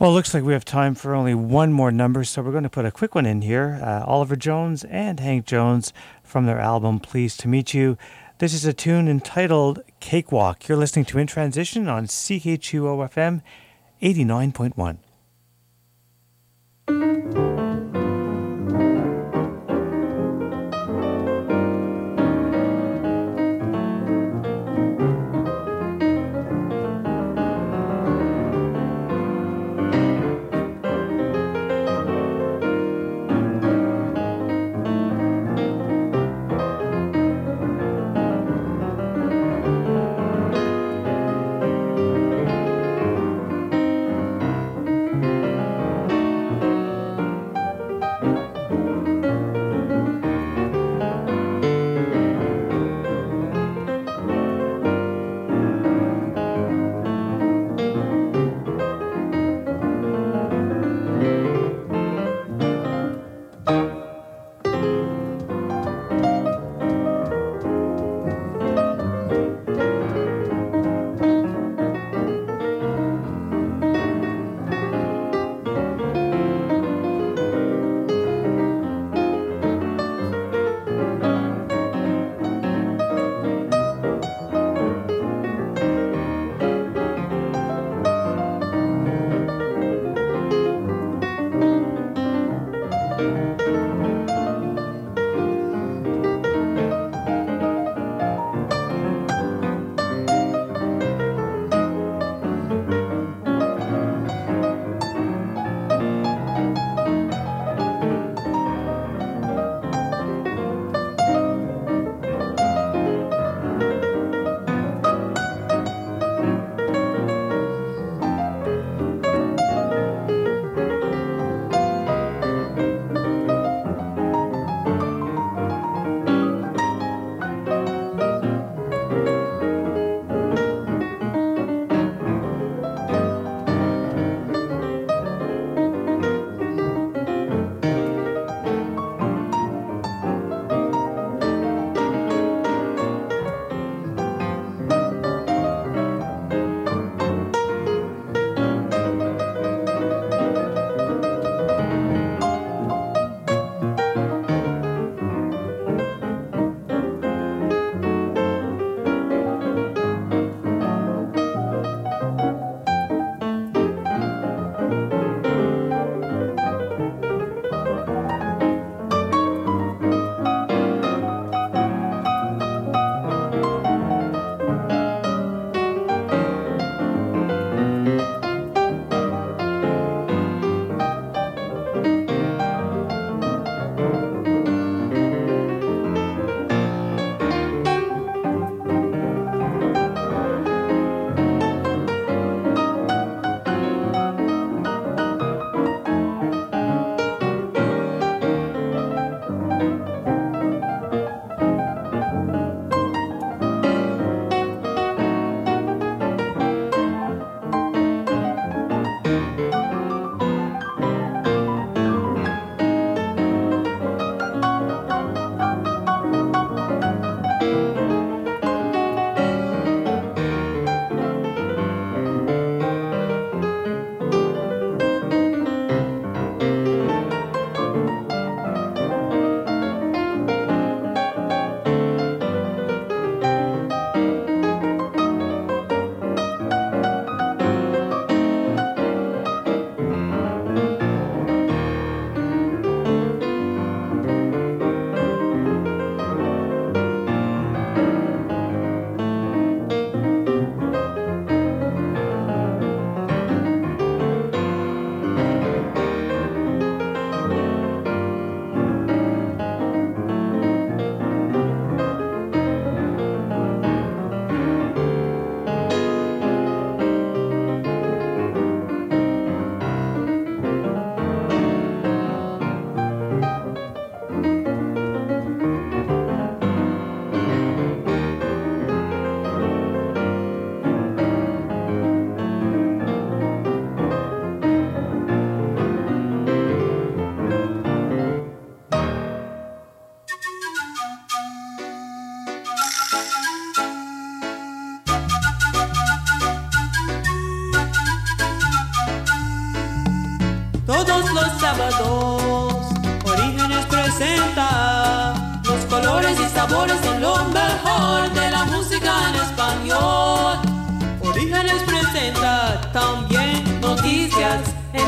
Well, it looks like we have time for only one more number, so we're going to put a quick one in here. Oliver Jones and Hank Jones from their album Pleased to Meet You. This is a tune entitled Cakewalk. You're listening to In Transition on CHUO FM 89.1.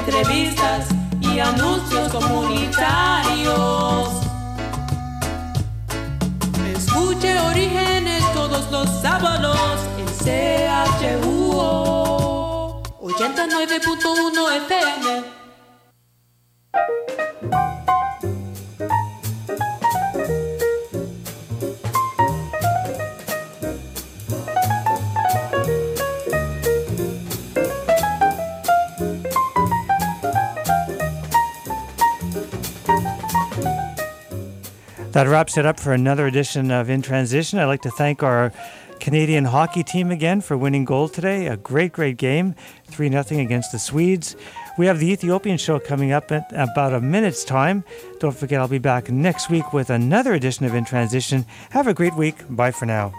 entrevistas y anuncios comunitarios. Escuche Orígenes todos los sábados en CHUO 89.1 FM. That wraps it up for another edition of In Transition. I'd like to thank our Canadian hockey team again for winning gold today. A great, great game, 3-0 against the Swedes. We have the Ethiopian show coming up in about a minute's time. Don't forget, I'll be back next week with another edition of In Transition. Have a great week. Bye for now.